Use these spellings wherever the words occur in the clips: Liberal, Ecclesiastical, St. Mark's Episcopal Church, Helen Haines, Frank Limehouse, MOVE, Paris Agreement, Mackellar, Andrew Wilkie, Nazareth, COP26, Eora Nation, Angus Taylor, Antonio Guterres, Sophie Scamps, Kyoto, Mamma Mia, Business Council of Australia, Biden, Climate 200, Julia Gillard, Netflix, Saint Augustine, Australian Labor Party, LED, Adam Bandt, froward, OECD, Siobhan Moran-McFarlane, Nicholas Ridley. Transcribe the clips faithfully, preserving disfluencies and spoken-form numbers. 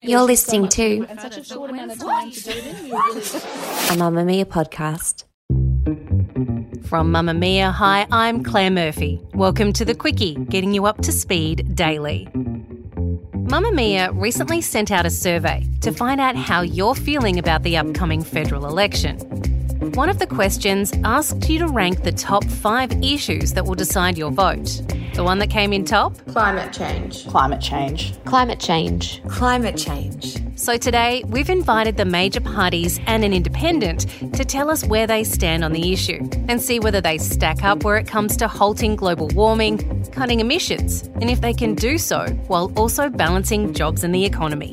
You're listening to a Mamma Mia podcast. From Mamma Mia, hi, I'm Claire Murphy. Welcome to The Quickie, getting you up to speed daily. Mamma Mia recently sent out a survey to find out how you're feeling about the upcoming federal election. One of the questions asked you to rank the top five issues that will decide your vote. The one that came in top? Climate change. Climate change. Climate change. Climate change. So today, we've invited the major parties and an independent to tell us where they stand on the issue and see whether they stack up where it comes to halting global warming, cutting emissions, and if they can do so while also balancing jobs and the economy.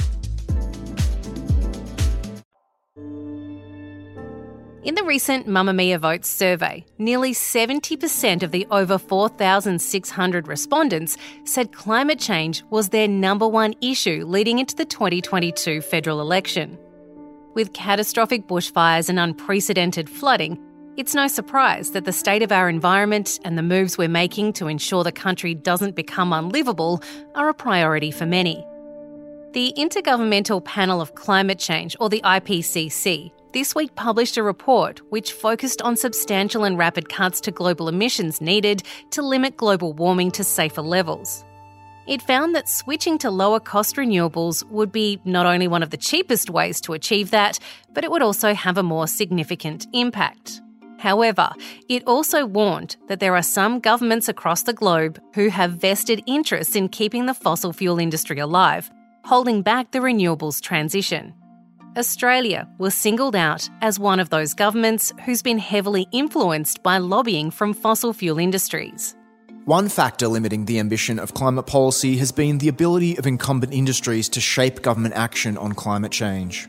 In the recent Mamma Mia Votes survey, nearly seventy percent of the over four thousand six hundred respondents said climate change was their number one issue leading into the twenty twenty-two federal election. With catastrophic bushfires and unprecedented flooding, it's no surprise that the state of our environment and the moves we're making to ensure the country doesn't become unlivable are a priority for many. The Intergovernmental Panel of Climate Change, or the I P C C, this week published a report which focused on substantial and rapid cuts to global emissions needed to limit global warming to safer levels. It found that switching to lower-cost renewables would be not only one of the cheapest ways to achieve that, but it would also have a more significant impact. However, it also warned that there are some governments across the globe who have vested interests in keeping the fossil fuel industry alive, holding back the renewables transition. Australia was singled out as one of those governments who's been heavily influenced by lobbying from fossil fuel industries. One factor limiting the ambition of climate policy has been the ability of incumbent industries to shape government action on climate change.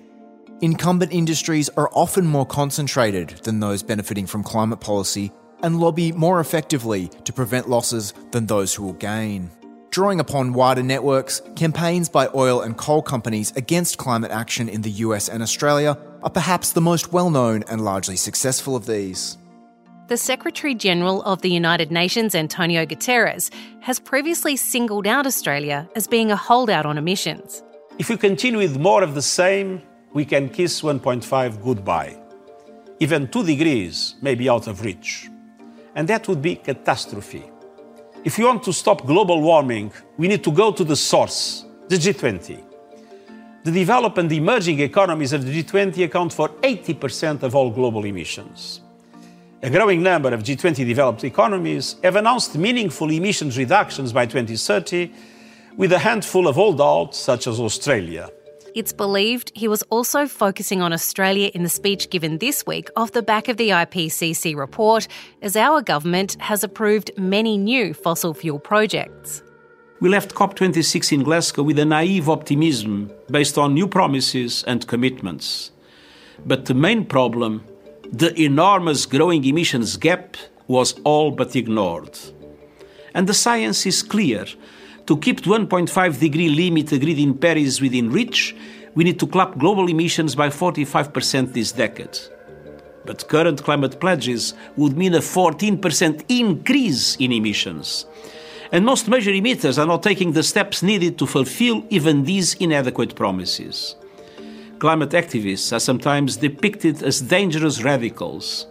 Incumbent industries are often more concentrated than those benefiting from climate policy and lobby more effectively to prevent losses than those who will gain. Drawing upon wider networks, campaigns by oil and coal companies against climate action in the U S and Australia are perhaps the most well-known and largely successful of these. The Secretary-General of the United Nations, Antonio Guterres, has previously singled out Australia as being a holdout on emissions. If we continue with more of the same, we can kiss one point five goodbye. Even two degrees may be out of reach. And that would be catastrophe. If you want to stop global warming, we need to go to the source, the G twenty. The developed and emerging economies of the G twenty account for eighty percent of all global emissions. A growing number of G twenty developed economies have announced meaningful emissions reductions by twenty thirty, with a handful of holdouts such as Australia. It's believed he was also focusing on Australia in the speech given this week off the back of the I P C C report, as our government has approved many new fossil fuel projects. We left COP twenty-six in Glasgow with a naive optimism based on new promises and commitments. But the main problem, the enormous growing emissions gap, was all but ignored. And the science is clear. To keep the one point five degree limit agreed in Paris within reach, we need to cap global emissions by forty-five percent this decade. But current climate pledges would mean a fourteen percent increase in emissions. And most major emitters are not taking the steps needed to fulfill even these inadequate promises. Climate activists are sometimes depicted as dangerous radicals.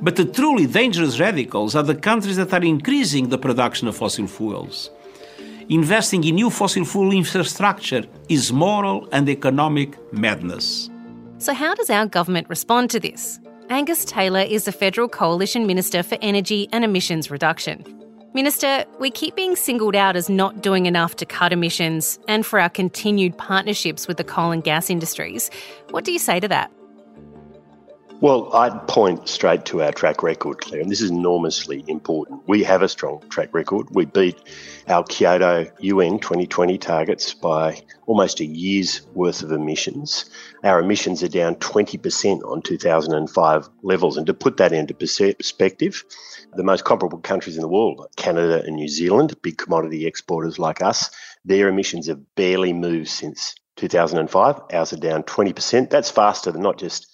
But the truly dangerous radicals are the countries that are increasing the production of fossil fuels. Investing in new fossil fuel infrastructure is moral and economic madness. So how does our government respond to this? Angus Taylor is the Federal Coalition Minister for Energy and Emissions Reduction. Minister, we keep being singled out as not doing enough to cut emissions and for our continued partnerships with the coal and gas industries. What do you say to that? Well, I'd point straight to our track record, Claire, and this is enormously important. We have a strong track record. We beat our Kyoto U N twenty twenty targets by almost a year's worth of emissions. Our emissions are down twenty percent on two thousand five levels. And to put that into perspective, the most comparable countries in the world, Canada and New Zealand, big commodity exporters like us, their emissions have barely moved since two thousand five. Ours are down twenty percent. That's faster than not just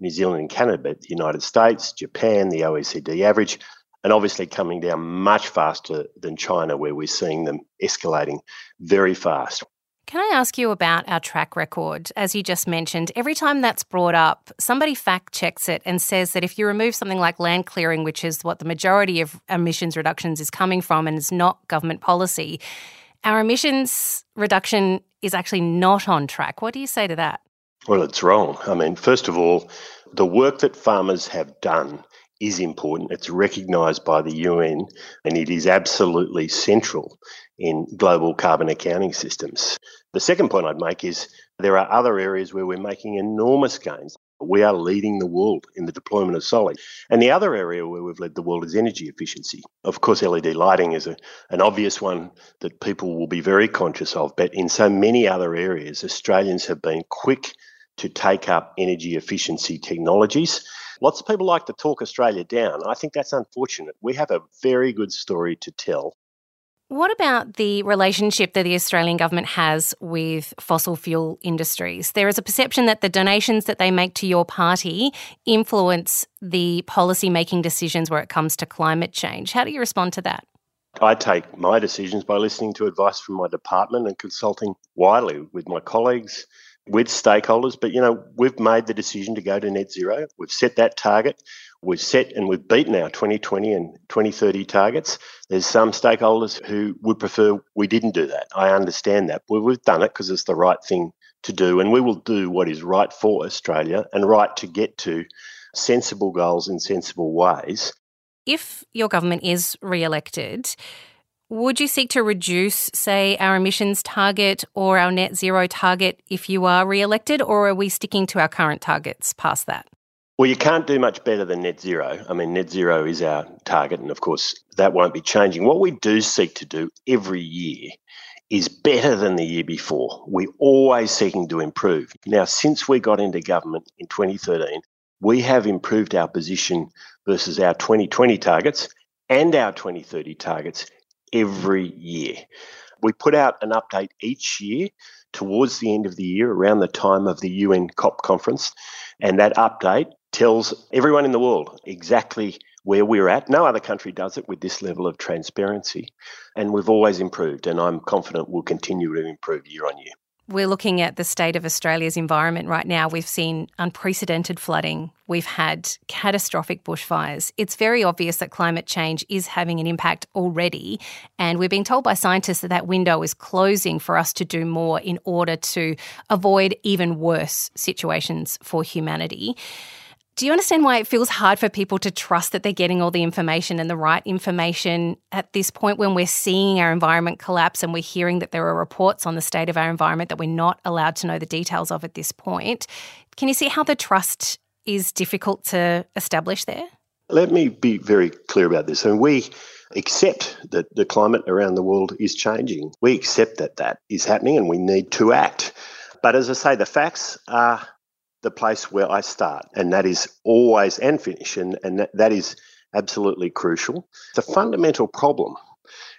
New Zealand and Canada, but the United States, Japan, the O E C D average, and obviously coming down much faster than China, where we're seeing them escalating very fast. Can I ask you about our track record? As you just mentioned, every time that's brought up, somebody fact checks it and says that if you remove something like land clearing, which is what the majority of emissions reductions is coming from and is not government policy, our emissions reduction is actually not on track. What do you say to that? Well, it's wrong. I mean, first of all, the work that farmers have done is important. It's recognised by the U N and it is absolutely central in global carbon accounting systems. The second point I'd make is there are other areas where we're making enormous gains. We are leading the world in the deployment of solar. And the other area where we've led the world is energy efficiency. Of course, L E D lighting is a, an obvious one that people will be very conscious of, but in so many other areas, Australians have been quick to take up energy efficiency technologies. Lots of people like to talk Australia down. I think that's unfortunate. We have a very good story to tell. What about the relationship that the Australian government has with fossil fuel industries? There is a perception that the donations that they make to your party influence the policy-making decisions where it comes to climate change. How do you respond to that? I take my decisions by listening to advice from my department and consulting widely with my colleagues, with stakeholders. But, you know, we've made the decision to go to net zero. We've set that target. We've set and we've beaten our twenty twenty and twenty thirty targets. There's some stakeholders who would prefer we didn't do that. I understand that. But we've done it because it's the right thing to do. And we will do what is right for Australia and right to get to sensible goals in sensible ways. If your government is re-elected, would you seek to reduce, say, our emissions target or our net zero target if you are re-elected, or are we sticking to our current targets past that? Well, you can't do much better than net zero. I mean, net zero is our target, and of course, that won't be changing. What we do seek to do every year is better than the year before. We're always seeking to improve. Now, since we got into government in twenty thirteen, we have improved our position versus our twenty twenty targets and our twenty thirty targets every year. We put out an update each year towards the end of the year, around the time of the U N COP conference, and that update tells everyone in the world exactly where we're at. No other country does it with this level of transparency, and we've always improved, and I'm confident we'll continue to improve year on year. We're looking at the state of Australia's environment right now. We've seen unprecedented flooding. We've had catastrophic bushfires. It's very obvious that climate change is having an impact already, and we're being told by scientists that that window is closing for us to do more in order to avoid even worse situations for humanity. Do you understand why it feels hard for people to trust that they're getting all the information and the right information at this point when we're seeing our environment collapse and we're hearing that there are reports on the state of our environment that we're not allowed to know the details of at this point? Can you see how the trust is difficult to establish there? Let me be very clear about this. I mean, we accept that the climate around the world is changing. We accept that that is happening and we need to act. But as I say, the facts are the place where I start, and that is always and finish, and, and that, that is absolutely crucial. The fundamental problem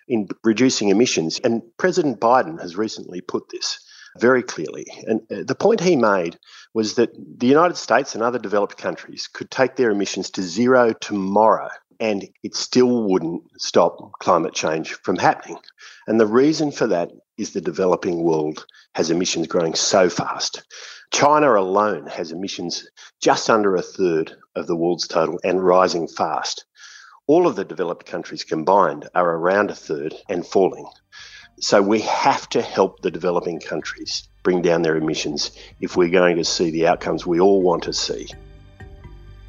in reducing emissions, and President Biden has recently put this very clearly, and the point he made was that the United States and other developed countries could take their emissions to zero tomorrow, and it still wouldn't stop climate change from happening. And the reason for that is the developing world has emissions growing so fast. China alone has emissions just under a third of the world's total and rising fast. All of the developed countries combined are around a third and falling. So we have to help the developing countries bring down their emissions if we're going to see the outcomes we all want to see.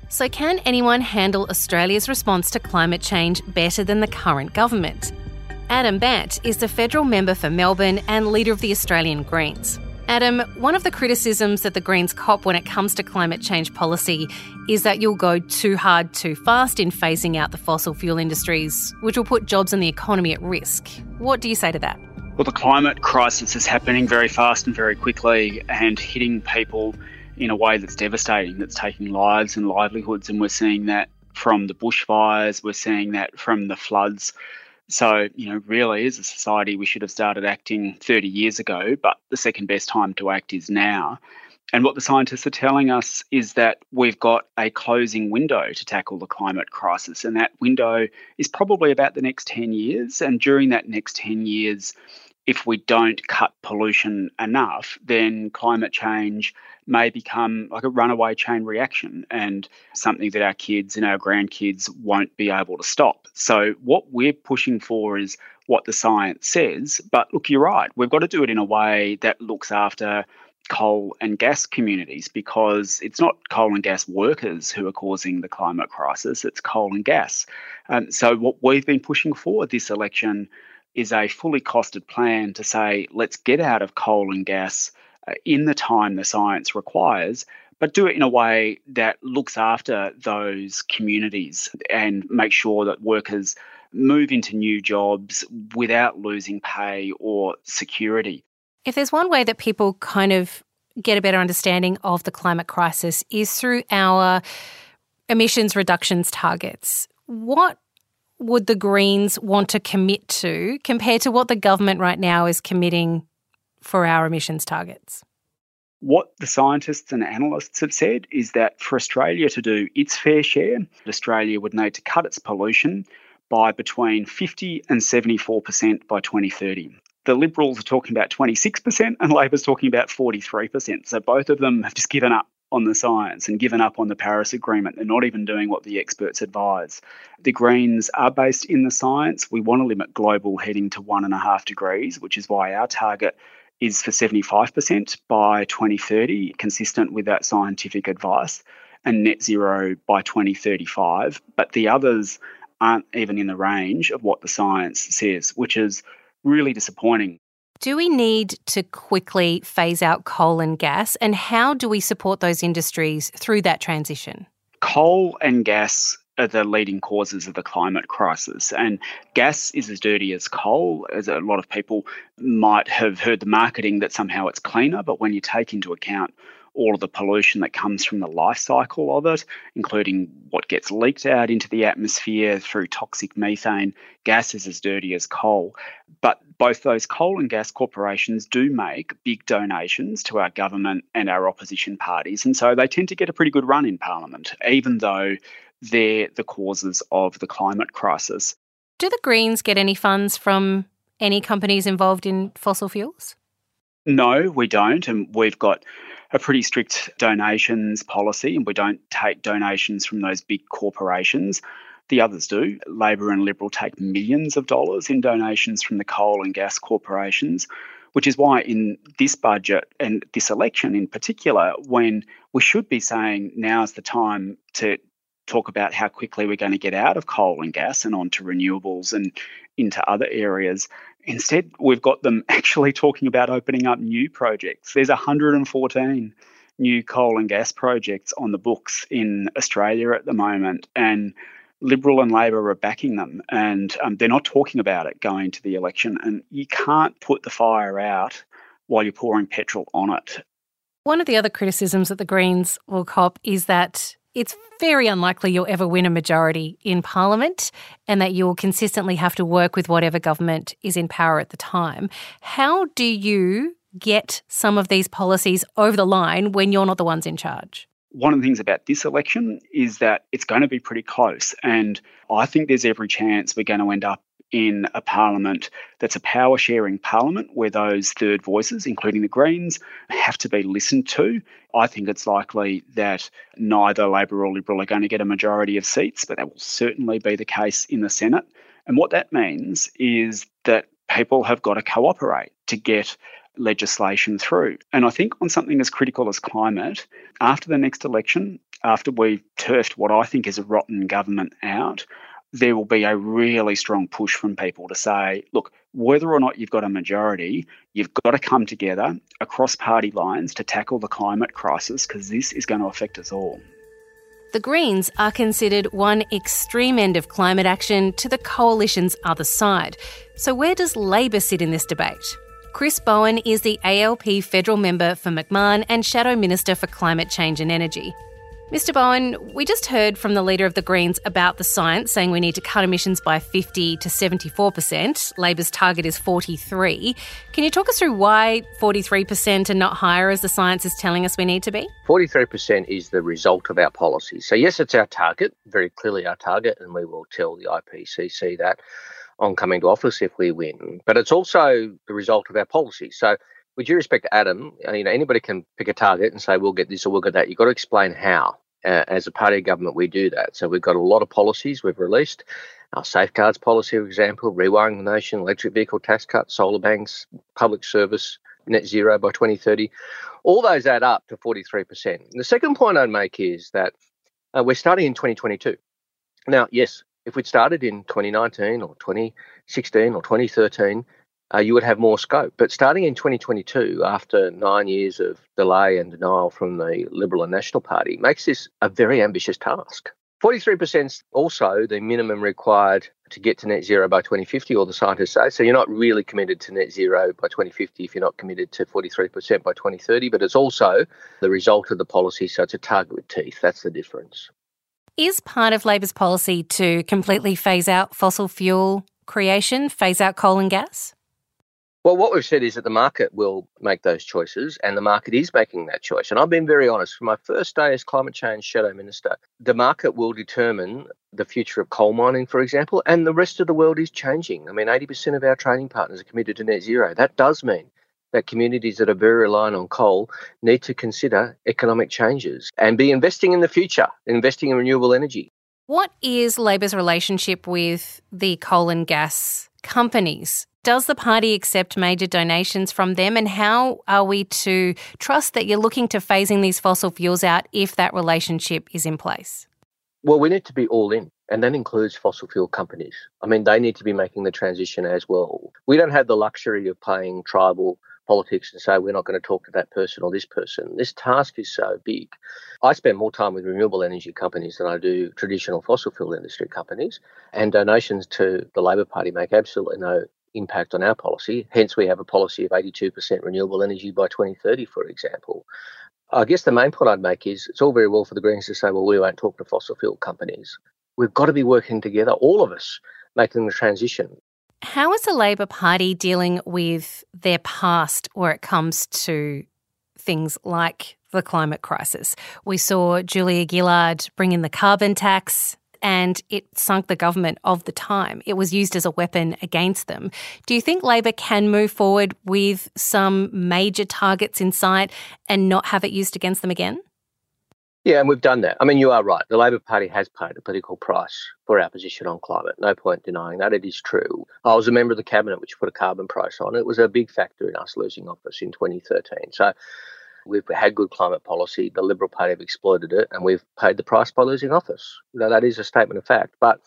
So can anyone handle Australia's response to climate change better than the current government? Adam Bandt is the federal member for Melbourne and leader of the Australian Greens. Adam, one of the criticisms that the Greens cop when it comes to climate change policy is that you'll go too hard, too fast in phasing out the fossil fuel industries, which will put jobs and the economy at risk. What do you say to that? Well, the climate crisis is happening very fast and very quickly and hitting people in a way that's devastating, that's taking lives and livelihoods. And we're seeing that from the bushfires, we're seeing that from the floods. So, you know, really as a society, we should have started acting thirty years ago, but the second best time to act is now. And what the scientists are telling us is that we've got a closing window to tackle the climate crisis. And that window is probably about the next ten years. And during that next ten years, if we don't cut pollution enough, then climate change may become like a runaway chain reaction and something that our kids and our grandkids won't be able to stop. So what we're pushing for is what the science says. But look, you're right. We've got to do it in a way that looks after coal and gas communities, because it's not coal and gas workers who are causing the climate crisis. It's coal and gas. Um, so what we've been pushing for this election is a fully costed plan to say, let's get out of coal and gas in the time the science requires, but do it in a way that looks after those communities and make sure that workers move into new jobs without losing pay or security. If there's one way that people kind of get a better understanding of the climate crisis is through our emissions reductions targets. What would the Greens want to commit to compared to what the government right now is committing for our emissions targets? What the scientists and analysts have said is that for Australia to do its fair share, Australia would need to cut its pollution by between fifty and seventy-four percent by twenty thirty. The Liberals are talking about twenty-six percent and Labor's talking about forty-three percent. So both of them have just given up on the science and given up on the Paris Agreement. They're not even doing what the experts advise. The Greens are based in the science. We want to limit global heating to one and a half degrees, which is why our target is for seventy-five percent by twenty thirty, consistent with that scientific advice, and net zero by twenty thirty-five. But the others aren't even in the range of what the science says, which is really disappointing. Do we need to quickly phase out coal and gas, and how do we support those industries through that transition? Coal and gas are the leading causes of the climate crisis, and gas is as dirty as coal, as a lot of people might have heard the marketing that somehow it's cleaner, but when you take into account all of the pollution that comes from the life cycle of it, including what gets leaked out into the atmosphere through toxic methane, gas is as dirty as coal. But both those coal and gas corporations do make big donations to our government and our opposition parties, and so they tend to get a pretty good run in Parliament, even though they're the causes of the climate crisis. Do the Greens get any funds from any companies involved in fossil fuels? No, we don't, and we've got a pretty strict donations policy, and we don't take donations from those big corporations. The others do. Labor and Liberal take millions of dollars in donations from the coal and gas corporations, which is why in this budget and this election in particular, when we should be saying now's the time to talk about how quickly we're going to get out of coal and gas and onto renewables and into other areas. Instead, we've got them actually talking about opening up new projects. There's one hundred fourteen new coal and gas projects on the books in Australia at the moment, and Liberal and Labor are backing them, and um, they're not talking about it going to the election. And you can't put the fire out while you're pouring petrol on it. One of the other criticisms that the Greens will cop is that it's very unlikely you'll ever win a majority in Parliament and that you'll consistently have to work with whatever government is in power at the time. How do you get some of these policies over the line when you're not the ones in charge? One of the things about this election is that it's going to be pretty close, and I think there's every chance we're going to end up in a parliament that's a power-sharing parliament where those third voices, including the Greens, have to be listened to. I think it's likely that neither Labor or Liberal are going to get a majority of seats, but that will certainly be the case in the Senate. And what that means is that people have got to cooperate to get legislation through. And I think on something as critical as climate, after the next election, after we've turfed what I think is a rotten government out, there will be a really strong push from people to say, look, whether or not you've got a majority, you've got to come together across party lines to tackle the climate crisis, because this is going to affect us all. The Greens are considered one extreme end of climate action to the coalition's other side. So where does Labor sit in this debate? Chris Bowen is the A L P federal member for McMahon and Shadow Minister for Climate Change and Energy. Mr Bowen, we just heard from the leader of the Greens about the science, saying we need to cut emissions by fifty to seventy-four percent. Labor's target is forty-three. Can you talk us through why forty-three percent and not higher, as the science is telling us we need to be? forty-three percent is the result of our policy. So yes, it's our target, very clearly our target, and we will tell the I P C C that on coming to office if we win. But it's also the result of our policy. So with due respect to Adam, you know, anybody can pick a target and say, we'll get this or we'll get that. You've got to explain how. Uh, as a party of government, we do that. So we've got a lot of policies we've released. Our safeguards policy, for example, rewiring the nation, electric vehicle tax cuts, solar banks, public service, net zero by twenty thirty. All those add up to forty-three percent. And the second point I'd make is that uh, we're starting in twenty twenty-two. Now, yes, if we'd started in twenty nineteen or twenty sixteen or twenty thirteen, Uh, you would have more scope. But starting in twenty twenty-two, after nine years of delay and denial from the Liberal and National Party, makes this a very ambitious task. forty-three percent is also the minimum required to get to net zero by twenty fifty, or the scientists say. So you're not really committed to net zero by twenty fifty if you're not committed to forty-three percent by twenty thirty, but it's also the result of the policy, so it's a target with teeth. That's the difference. Is part of Labor's policy to completely phase out fossil fuel creation, phase out coal and gas? Well, what we've said is that the market will make those choices, and the market is making that choice. And I've been very honest. From my first day as Climate Change Shadow Minister, the market will determine the future of coal mining, for example, and the rest of the world is changing. I mean, eighty percent of our trading partners are committed to net zero. That does mean that communities that are very reliant on coal need to consider economic changes and be investing in the future, investing in renewable energy. What is Labor's relationship with the coal and gas companies? Does the party accept major donations from them, and how are we to trust that you're looking to phasing these fossil fuels out if that relationship is in place? Well, we need to be all in, and that includes fossil fuel companies. I mean, they need to be making the transition as well. We don't have the luxury of playing tribal politics and say we're not going to talk to that person or this person. This task is so big. I spend more time with renewable energy companies than I do traditional fossil fuel industry companies, and donations to the Labor Party make absolutely no impact on our policy. Hence, we have a policy of eighty-two percent renewable energy by twenty thirty, for example. I guess the main point I'd make is it's all very well for the Greens to say, well, we won't talk to fossil fuel companies. We've got to be working together, all of us, making the transition. How is the Labor Party dealing with their past where it comes to things like the climate crisis? We saw Julia Gillard bring in the carbon tax, and it sunk the government of the time. It was used as a weapon against them. Do you think Labor can move forward with some major targets in sight and not have it used against them again? Yeah, and we've done that. I mean, you are right. The Labor Party has paid a political price for our position on climate. No point denying that. It is true. I was a member of the cabinet which put a carbon price on. It was a big factor in us losing office in twenty thirteen. So we've had good climate policy, the Liberal Party have exploited it, and we've paid the price by losing office. Now, that is a statement of fact. But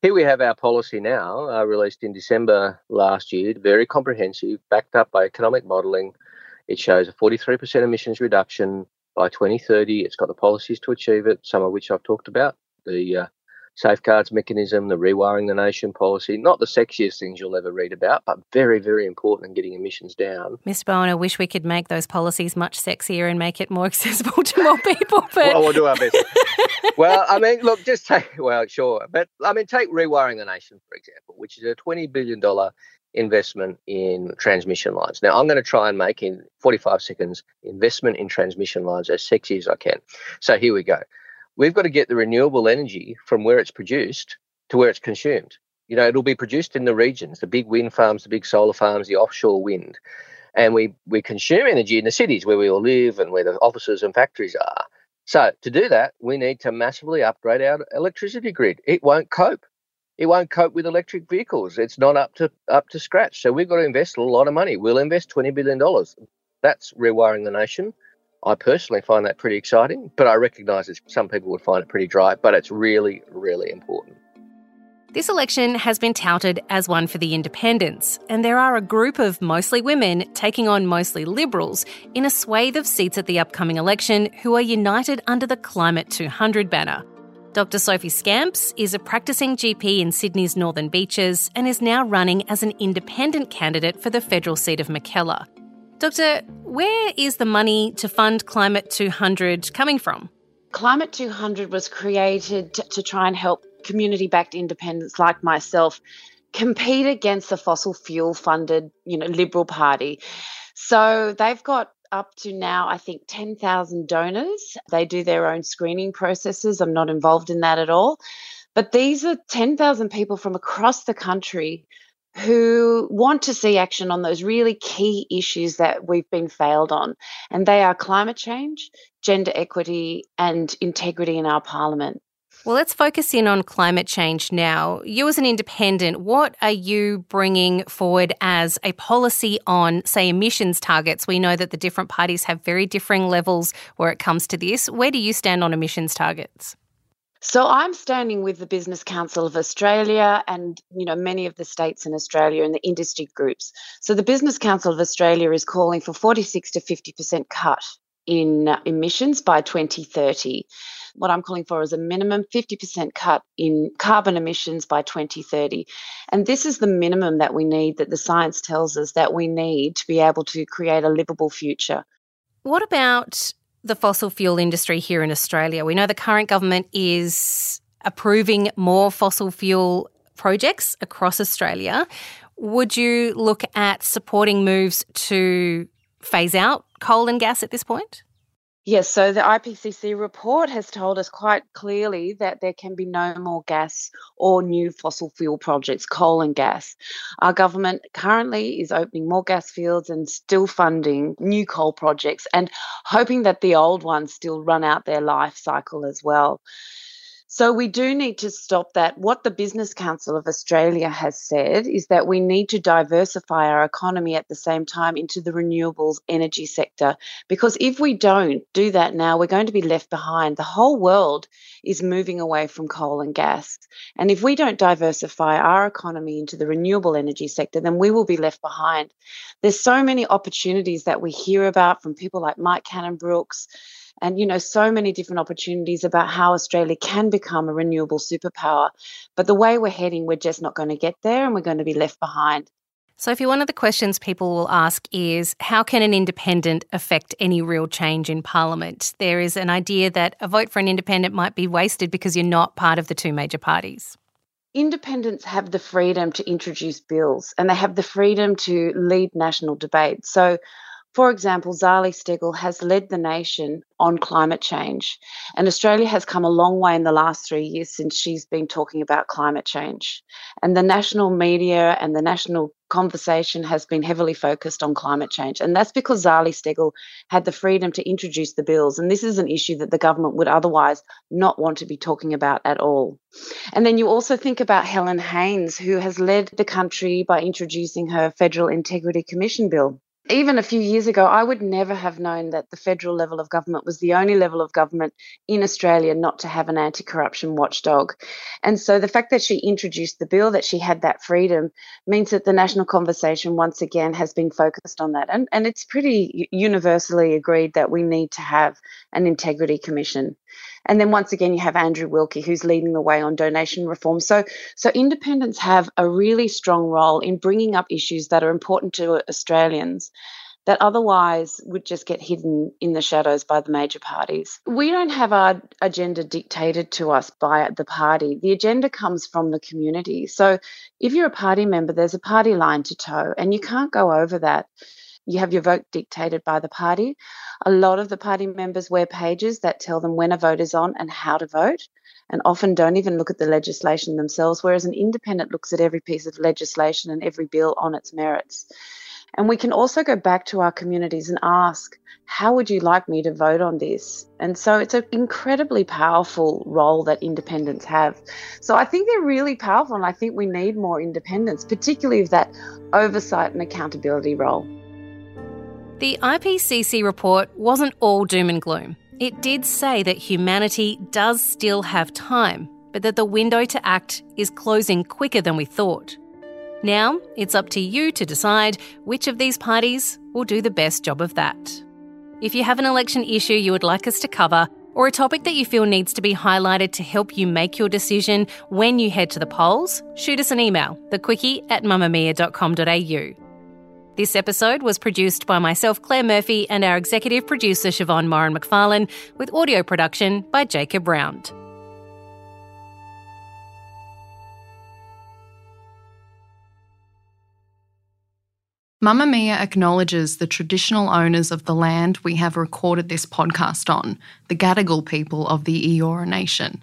here we have our policy now, uh, released in December last year, very comprehensive, backed up by economic modelling. It shows a forty-three percent emissions reduction by twenty thirty. It's got the policies to achieve it, some of which I've talked about, the uh, safeguards mechanism, the rewiring the nation policy, not the sexiest things you'll ever read about, but very, very important in getting emissions down. Mister Bowen, I wish we could make those policies much sexier and make it more accessible to more people. But well, we'll do our best. Well, I mean, look, just take, well, sure. But I mean, take rewiring the nation, for example, which is a twenty billion dollars investment in transmission lines. Now, I'm going to try and make in forty-five seconds investment in transmission lines as sexy as I can. So here we go. We've got to get the renewable energy from where it's produced to where it's consumed. You know, it'll be produced in the regions, the big wind farms, the big solar farms, the offshore wind. And we, we consume energy in the cities where we all live and where the offices and factories are. So to do that, we need to massively upgrade our electricity grid. It won't cope. It won't cope with electric vehicles. It's not up to up to scratch. So we've got to invest a lot of money. We'll invest twenty billion dollars. That's rewiring the nation. I personally find that pretty exciting, but I recognise that some people would find it pretty dry, but it's really, really important. This election has been touted as one for the independents, and there are a group of mostly women taking on mostly Liberals in a swathe of seats at the upcoming election who are united under the Climate two hundred banner. Doctor Sophie Scamps is a practising G P in Sydney's Northern Beaches and is now running as an independent candidate for the federal seat of Mackellar. Doctor, where is the money to fund Climate two hundred coming from? Climate two hundred was created to try and help community-backed independents like myself compete against the fossil fuel-funded, you know, Liberal Party. So they've got up to now, I think, ten thousand donors. They do their own screening processes. I'm not involved in that at all. But these are ten thousand people from across the country who want to see action on those really key issues that we've been failed on. And they are climate change, gender equity, and integrity in our parliament. Well, let's focus in on climate change now. You as an independent, what are you bringing forward as a policy on, say, emissions targets? We know that the different parties have very differing levels where it comes to this. Where do you stand on emissions targets? So I'm standing with the Business Council of Australia and, you know, many of the states in Australia and the industry groups. So the Business Council of Australia is calling for forty-six to fifty percent cut in emissions by twenty thirty. What I'm calling for is a minimum fifty percent cut in carbon emissions by twenty thirty. And this is the minimum that we need, that the science tells us that we need to be able to create a livable future. What about the fossil fuel industry here in Australia? We know the current government is approving more fossil fuel projects across Australia. Would you look at supporting moves to phase out coal and gas at this point? Yes, so the I P C C report has told us quite clearly that there can be no more gas or new fossil fuel projects, coal and gas. Our government currently is opening more gas fields and still funding new coal projects and hoping that the old ones still run out their life cycle as well. So we do need to stop that. What the Business Council of Australia has said is that we need to diversify our economy at the same time into the renewables energy sector, because if we don't do that now, we're going to be left behind. The whole world is moving away from coal and gas. And if we don't diversify our economy into the renewable energy sector, then we will be left behind. There's so many opportunities that we hear about from people like Mike Cannon-Brookes, and, you know, so many different opportunities about how Australia can become a renewable superpower. But the way we're heading, we're just not going to get there and we're going to be left behind. Sophie, one of the questions people will ask is, how can an independent affect any real change in Parliament? There is an idea that a vote for an independent might be wasted because you're not part of the two major parties. Independents have the freedom to introduce bills and they have the freedom to lead national debate. So, for example, Zali Steggall has led the nation on climate change, and Australia has come a long way in the last three years since she's been talking about climate change. And the national media and the national conversation has been heavily focused on climate change, and that's because Zali Steggall had the freedom to introduce the bills, and this is an issue that the government would otherwise not want to be talking about at all. And then you also think about Helen Haines, who has led the country by introducing her Federal Integrity Commission bill. Even a few years ago, I would never have known that the federal level of government was the only level of government in Australia not to have an anti-corruption watchdog. And so the fact that she introduced the bill, that she had that freedom, means that the national conversation once again has been focused on that. And, and it's pretty universally agreed that we need to have an integrity commission. And then once again, you have Andrew Wilkie, who's leading the way on donation reform. So, so independents have a really strong role in bringing up issues that are important to Australians that otherwise would just get hidden in the shadows by the major parties. We don't have our agenda dictated to us by the party. The agenda comes from the community. So if you're a party member, there's a party line to toe, and you can't go over that. you have your vote dictated by the party. A lot of the party members wear pages that tell them when a vote is on and how to vote, and often don't even look at the legislation themselves, whereas an independent looks at every piece of legislation and every bill on its merits. And we can also go back to our communities and ask, how would you like me to vote on this? And so it's an incredibly powerful role that independents have. So I think they're really powerful, and I think we need more independence, particularly of that oversight and accountability role. The I P C C report wasn't all doom and gloom. It did say that humanity does still have time, but that the window to act is closing quicker than we thought. Now, it's up to you to decide which of these parties will do the best job of that. If you have an election issue you would like us to cover, or a topic that you feel needs to be highlighted to help you make your decision when you head to the polls, shoot us an email, the quickie at mamma mia dot com dot a u. This episode was produced by myself, Claire Murphy, and our executive producer, Siobhan Moran-McFarlane, with audio production by Jacob Round. Mamma Mia acknowledges the traditional owners of the land we have recorded this podcast on, the Gadigal people of the Eora Nation.